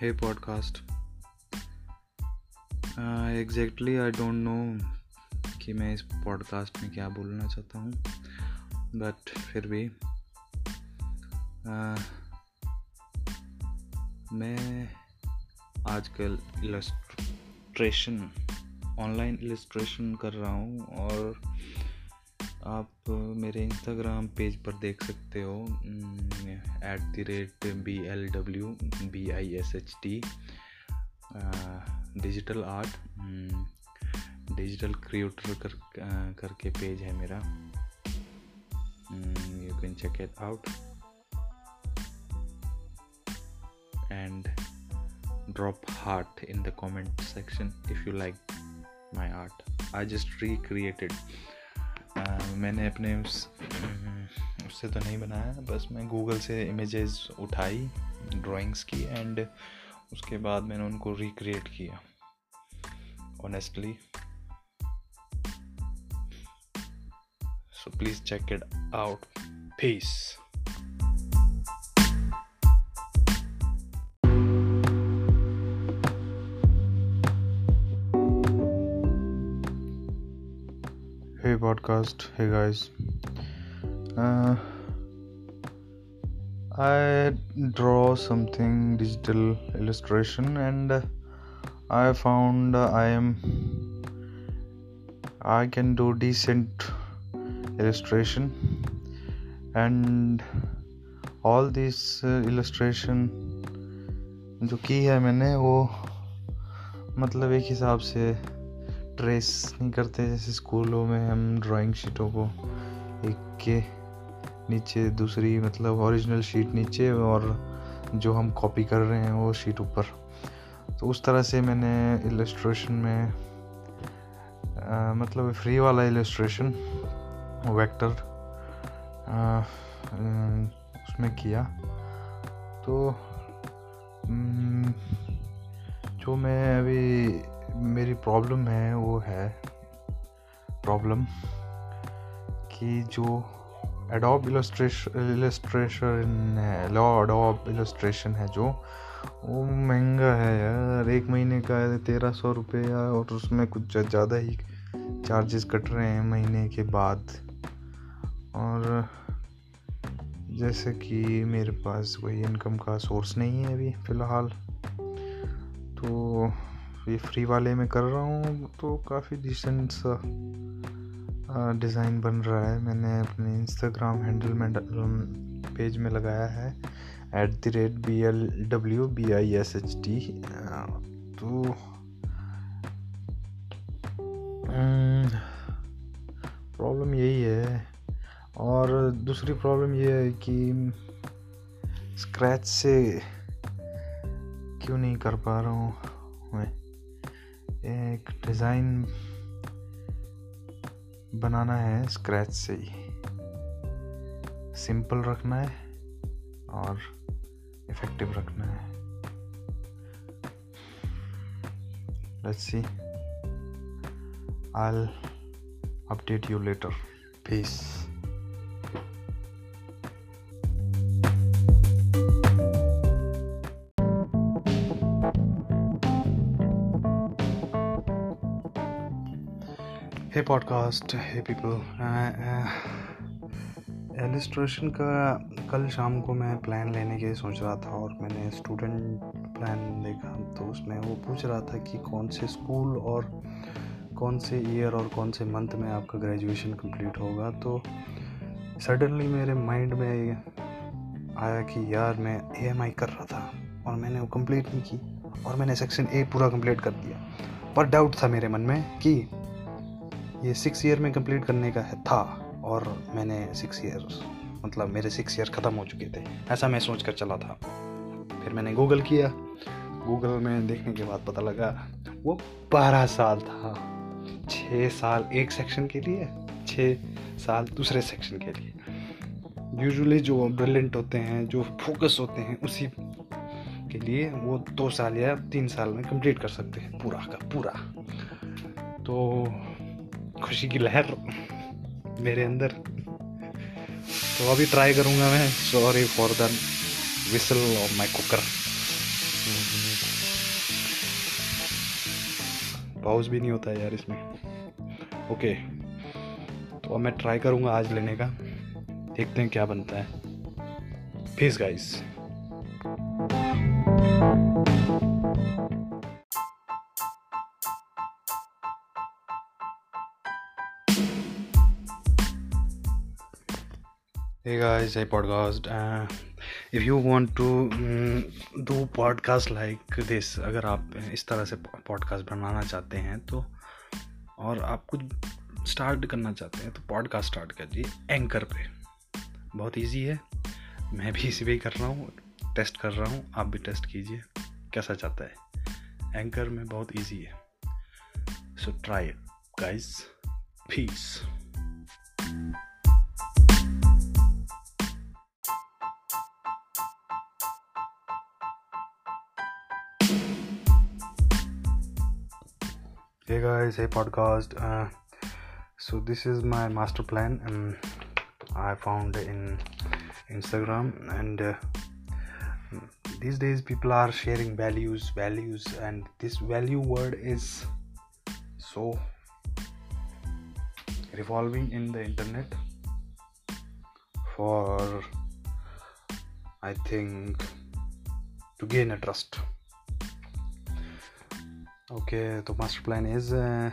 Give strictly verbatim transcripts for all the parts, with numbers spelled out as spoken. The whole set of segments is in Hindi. Hey podcast, exactly I don't know कि मैं इस पॉडकास्ट में क्या बोलना चाहता हूँ, बट फिर भी uh, मैं आजकल इलस्ट्रेशन ऑनलाइन इलस्ट्रेशन कर रहा हूँ और आप मेरे इंस्टाग्राम पेज पर देख सकते हो at the rate B L W B I S H T digital art digital creator कर करके पेज है मेरा, you can check it out and drop heart in the comment section if you like my art. I just recreated. Uh, मैंने अपने उस, उससे तो नहीं बनाया, बस मैं गूगल से इमेजेस उठाई ड्राइंग्स की एंड उसके बाद मैंने उनको रिक्रिएट किया. Honestly, so please check it out. Peace. Hey podcast, hey guys, I draw something digital illustration and I found I am I can do decent illustration and all this illustration जो की है मैंने वो मतलब एक हिसाब से ट्रेस नहीं करते, जैसे स्कूलों में हम ड्राइंग शीटों को एक के नीचे दूसरी मतलब ओरिजिनल शीट नीचे और जो हम कॉपी कर रहे हैं वो शीट ऊपर. तो उस तरह से मैंने इलस्ट्रेशन में आ, मतलब फ्री वाला इलस्ट्रेशन वेक्टर आ, उसमें किया. तो जो मैं अभी मेरी प्रॉब्लम है वो है प्रॉब्लम कि जो एडोब इलस्ट्रेशन इलस्ट्रेशन है लॉ एडोब इलस्ट्रेशन है जो वो महंगा है यार, एक महीने का है तेरह सौ रुपये और उसमें कुछ ज़्यादा ही चार्जेस कट रहे हैं महीने के बाद. और जैसे कि मेरे पास वही इनकम का सोर्स नहीं है अभी फ़िलहाल, तो ये फ्री वाले में कर रहा हूँ. तो काफ़ी डिसेंट सा डिज़ाइन बन रहा है, मैंने अपने इंस्टाग्राम हैंडल में पेज में लगाया है at the rate B L W B I S H T. तो प्रॉब्लम यही है. और दूसरी प्रॉब्लम ये है कि स्क्रैच से क्यों नहीं कर पा रहा हूँ मैं. एक डिज़ाइन बनाना है स्क्रैच से ही, सिंपल रखना है और इफ़ेक्टिव रखना है. Let's see, I will update you later. Peace. Hey podcast, hey people, illustration का कल शाम को मैं प्लान लेने के सोच रहा था और मैंने स्टूडेंट प्लान देखा तो उसमें वो पूछ रहा था कि कौन से स्कूल और कौन से ईयर और कौन से मंथ में आपका ग्रेजुएशन कंप्लीट होगा. तो सडनली मेरे माइंड में आया कि यार मैं ए एम आई कर रहा था और मैंने वो कंप्लीट नहीं की और मैंने सेक्शन ए पूरा कंप्लीट कर दिया, पर डाउट था मेरे मन में कि ये सिक्स ईयर में कंप्लीट करने का है था और मैंने सिक्स ईयर मतलब मेरे सिक्स ईयर ख़त्म हो चुके थे, ऐसा मैं सोच कर चला था. फिर मैंने गूगल किया, गूगल में देखने के बाद पता लगा वो बारह साल था, छः साल एक सेक्शन के लिए, छः साल दूसरे सेक्शन के लिए. यूजुअली जो ब्रिलियंट होते हैं, जो फोकस होते हैं, उसी के लिए वो दो साल या तीन साल में कंप्लीट कर सकते हैं पूरा का पूरा. तो खुशी की लहर मेरे अंदर. तो अभी ट्राई करूँगा मैं. Sorry for the whistle of my cooker. Pause भी नहीं होता है यार इसमें। ओके, तो अब मैं ट्राई करूँगा आज लेने का, देखते हैं क्या बनता है। Please guys. Hey guys, I podcast. Uh, if you want to um, do podcast like this, अगर आप इस तरह से podcast बनाना चाहते हैं तो, और आप कुछ स्टार्ट करना चाहते हैं तो podcast स्टार्ट करिए एंकर पे। बहुत इजी है, मैं भी इसी पे कर रहा हूँ, टेस्ट कर रहा हूँ, आप भी टेस्ट कीजिए कैसा चाहता है। एंकर में बहुत इजी है, so try it guys. Peace. Hey guys, hey podcast. Uh, so this is my master plan um, I found in Instagram, and uh, these days people are sharing values, values, and this value word is so revolving in the internet for, I think, to gain a trust. Okay, so master plan is uh,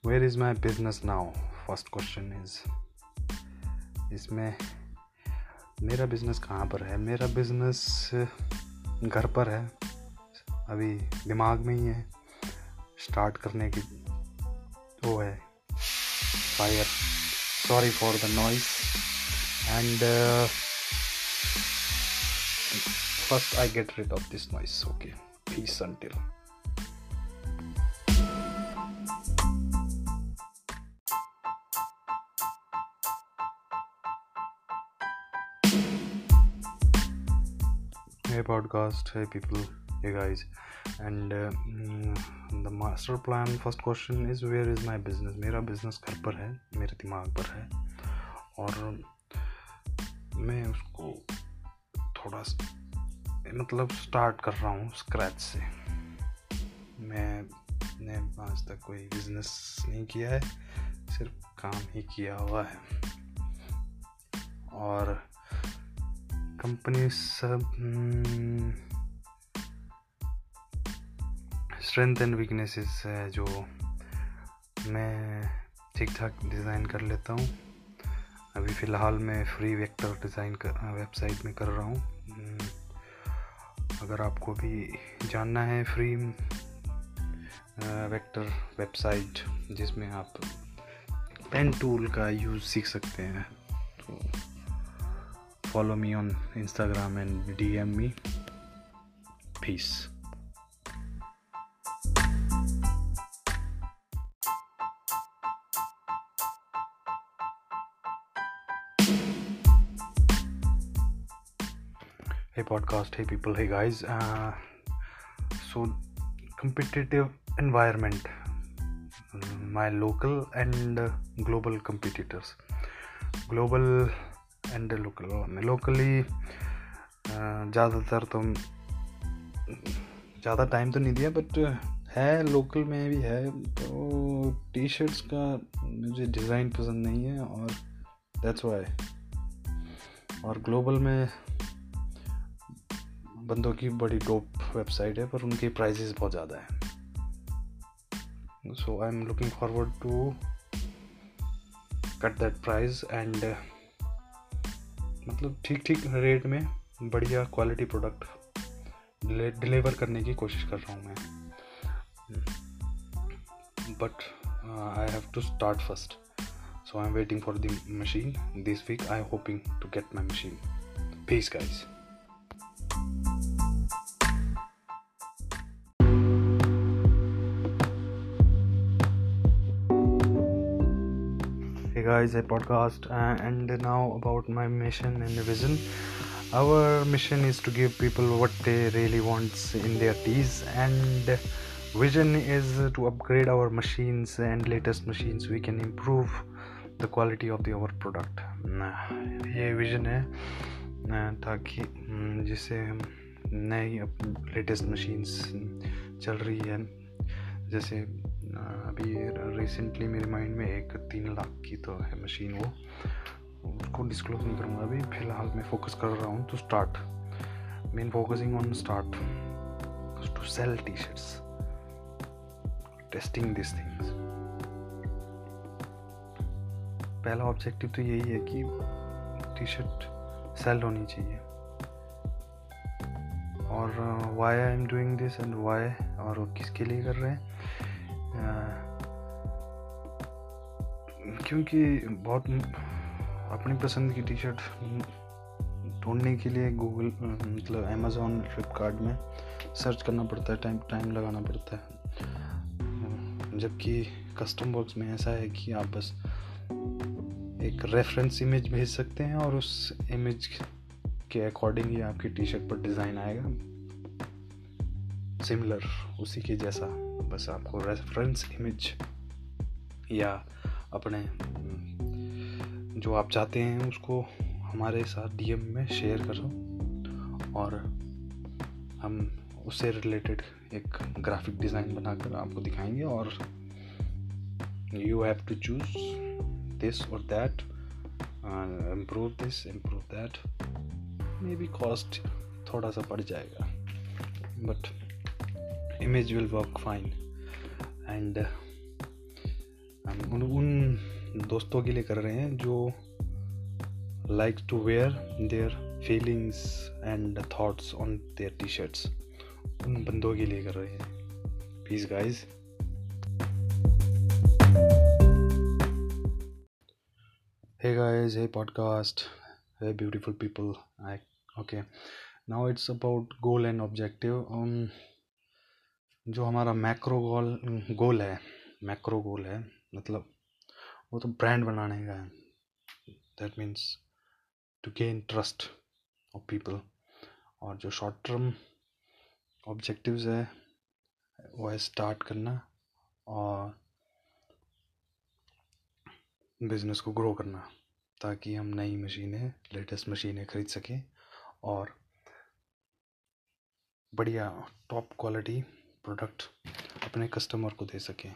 where is my business now? First question is इसमें मेरा बिजनेस कहाँ पर है? मेरा बिजनेस घर पर है, अभी दिमाग में ही है, स्टार्ट करने की वो है fire. Sorry for the noise. And first I get rid of this noise. Okay, peace until. Hey podcast, hey people, hey guys, and uh, the master plan first question is where is my business? मेरा business घर पर है, मेरे दिमाग पर है, और मैं उसको थोड़ा मतलब स्टार्ट कर रहा हूँ स्क्रैच से। मैंने आज तक कोई बिजनेस नहीं किया है, सिर्फ काम ही किया हुआ है, और कंपनी सब स्ट्रेंथ एंड वीकनेसेस है जो मैं ठीक ठाक डिज़ाइन कर लेता हूँ। अभी फ़िलहाल मैं फ्री वेक्टर डिज़ाइन कर वेबसाइट में कर रहा हूँ। अगर आपको भी जानना है फ्री वेक्टर वेबसाइट जिसमें आप पेन टूल का यूज़ सीख सकते हैं, तो follow me on Instagram and D M me. Peace. Hey podcast, hey people, hey guys. Uh, so competitive environment, my local and uh, global competitors. Global and local. Locally ज़्यादातर तो ज़्यादा टाइम तो नहीं दिया, बट है लोकल में भी है। तो टी शर्ट्स का मुझे डिज़ाइन पसंद नहीं है, और दैट्स वाई। और ग्लोबल में बंदों की बड़ी डोप वेबसाइट है, पर उनके प्राइजेस बहुत ज़्यादा है। So I am looking forward to cut that price, and मतलब ठीक ठीक रेट में बढ़िया क्वालिटी प्रोडक्ट डिलीवर करने की कोशिश कर रहा हूँ मैं। But I have to start first, so I am waiting for the machine this week. I am hoping to get my machine. Peace guys. Guys, a podcast, uh, and now about my mission and vision. Our mission is to give people what they really want in their teas, and vision is to upgrade our machines and latest machines. We can improve the quality of the our product. ये vision है, ताकि जिससे हम नई latest machines चल रही है जैसे अभी रिसेंटली मेरे माइंड में एक तीन लाख की तो है मशीन, वो उसको डिस्क्लोज नहीं करूँगा अभी, फ़िलहाल मैं फोकस कर रहा हूँ to start, main focusing on start to sell T shirts, testing this things. पहला ऑब्जेक्टिव तो यही है कि टी शर्ट सेल होनी चाहिए, और why I am doing this and why, और किसके लिए कर रहे हैं, क्योंकि बहुत अपनी पसंद की टी शर्ट ढूंढने के लिए गूगल मतलब अमेज़ॉन फ्लिपकार्ट में सर्च करना पड़ता है, टाइम टाइम लगाना पड़ता है, जबकि कस्टम बॉक्स में ऐसा है कि आप बस एक रेफरेंस इमेज भेज सकते हैं और उस इमेज के अकॉर्डिंग ही आपकी टी शर्ट पर डिज़ाइन आएगा सिमिलर उसी के जैसा, बस आपको रेफरेंस इमेज या अपने जो आप चाहते हैं उसको हमारे साथ डीएम में शेयर करो और हम उससे रिलेटेड एक ग्राफिक डिज़ाइन बनाकर आपको दिखाएंगे, और you have to choose this or that, uh, improve this, improve that, maybe cost थोड़ा सा बढ़ जाएगा but image will work fine, and uh, उन, उन दोस्तों के लिए कर रहे हैं जो like to wear their feelings and thoughts on their t-shirts, उन बंदों के लिए कर रहे हैं। Peace guys। Hey guys, hey podcast, hey beautiful people. I, okay, now it's about goal and objective. Um, जो हमारा मैक्रो गोल गोल है मैक्रो गोल है मतलब वो तो ब्रांड बनाने का है, that means to gain trust of people, और जो शॉर्ट टर्म ऑब्जेक्टिव्स है वो है स्टार्ट करना और बिज़नेस को ग्रो करना, ताकि हम नई मशीनें लेटेस्ट मशीनें ख़रीद सकें और बढ़िया टॉप क्वालिटी प्रोडक्ट अपने कस्टमर को दे सकें।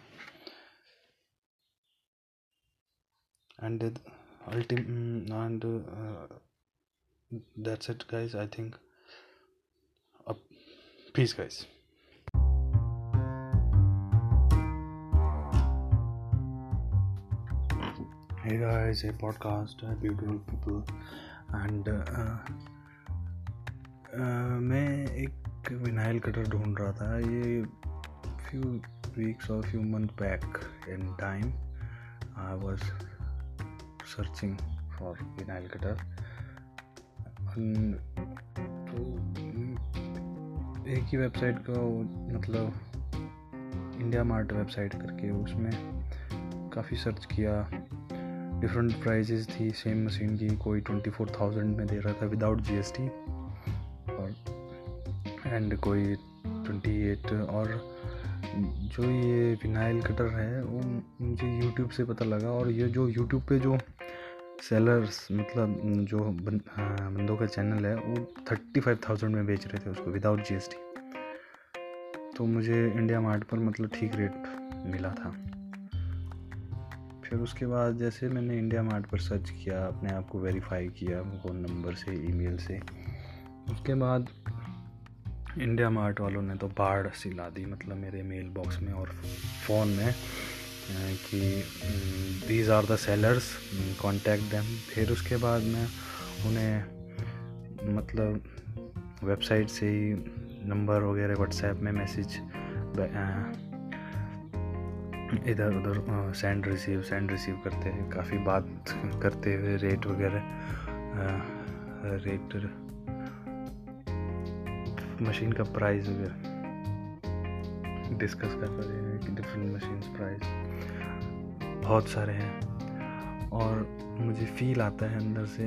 And and that's it guys, I think. अब peace guys. Hey guys, a podcast, beautiful people, and uh, uh, मैं एक विनाइल कटर ढूंढ रहा था ये few weeks or few months back in time, I was searching for vinyl cutter, and तो एक ही वेबसाइट का मतलब इंडिया मार्ट वेबसाइट करके उसमें काफ़ी सर्च किया, डिफरेंट प्राइजेस थी सेम मशीन की, कोई ट्वेंटी फोर थाउजेंड में दे रहा था विदाउट जीएसटी और एंड कोई ट्वेंटी एट, और जो ये विनाइल कटर है वो मुझे यूट्यूब से पता लगा, और ये जो यूट्यूब पे जो सेलर्स मतलब जो बन, आ, बंदों का चैनल है वो थर्टी फाइव थाउजेंड में बेच रहे थे उसको विदाउट जीएसटी, तो मुझे इंडिया मार्ट पर मतलब ठीक रेट मिला था। फिर उसके बाद जैसे मैंने इंडिया मार्ट पर सर्च किया, अपने आप को वेरीफाई किया फ़ोन नंबर से, ईमेल से, उसके बाद इंडिया मार्ट वालों ने तो बाढ़ सिला दी मतलब मेरे मेल बॉक्स में और फ़ोन में कि these are the sellers, contact them. फिर उसके बाद मैं उन्हें मतलब वेबसाइट से ही नंबर वगैरह व्हाट्सएप में मैसेज इधर उधर सेंड रिसीव सेंड रिसीव करते हैं, काफ़ी बात करते हुए रेट वगैरह, रेट मशीन का प्राइस वगैरह डिस्कस कर रहे हैं कि डिफरेंट मशीन्स प्राइस बहुत सारे हैं, और मुझे फील आता है अंदर से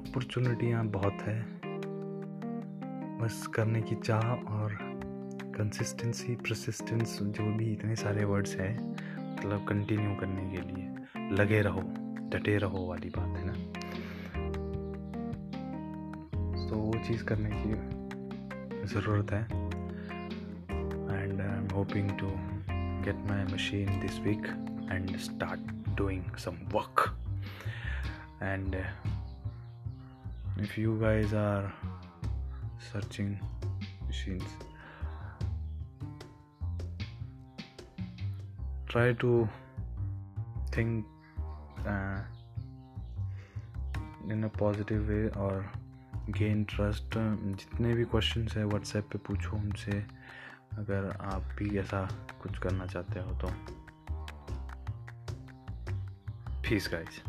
अपॉर्चुनिटियाँ बहुत है, बस करने की चाह और कंसिस्टेंसी, परसिस्टेंस, जो भी इतने सारे वर्ड्स हैं मतलब कंटिन्यू करने के लिए लगे रहो, डटे रहो वाली बात है ना, तो वो चीज़ करने की ज़रूरत है। And I am hoping to get my machine this week and start doing some work. And if you guys are searching machines, try to think uh, in a positive way और gain trust. जितने भी questions है WhatsApp पे पूछो हमसे, अगर आप भी ऐसा कुछ करना चाहते हो तो। Peace guys.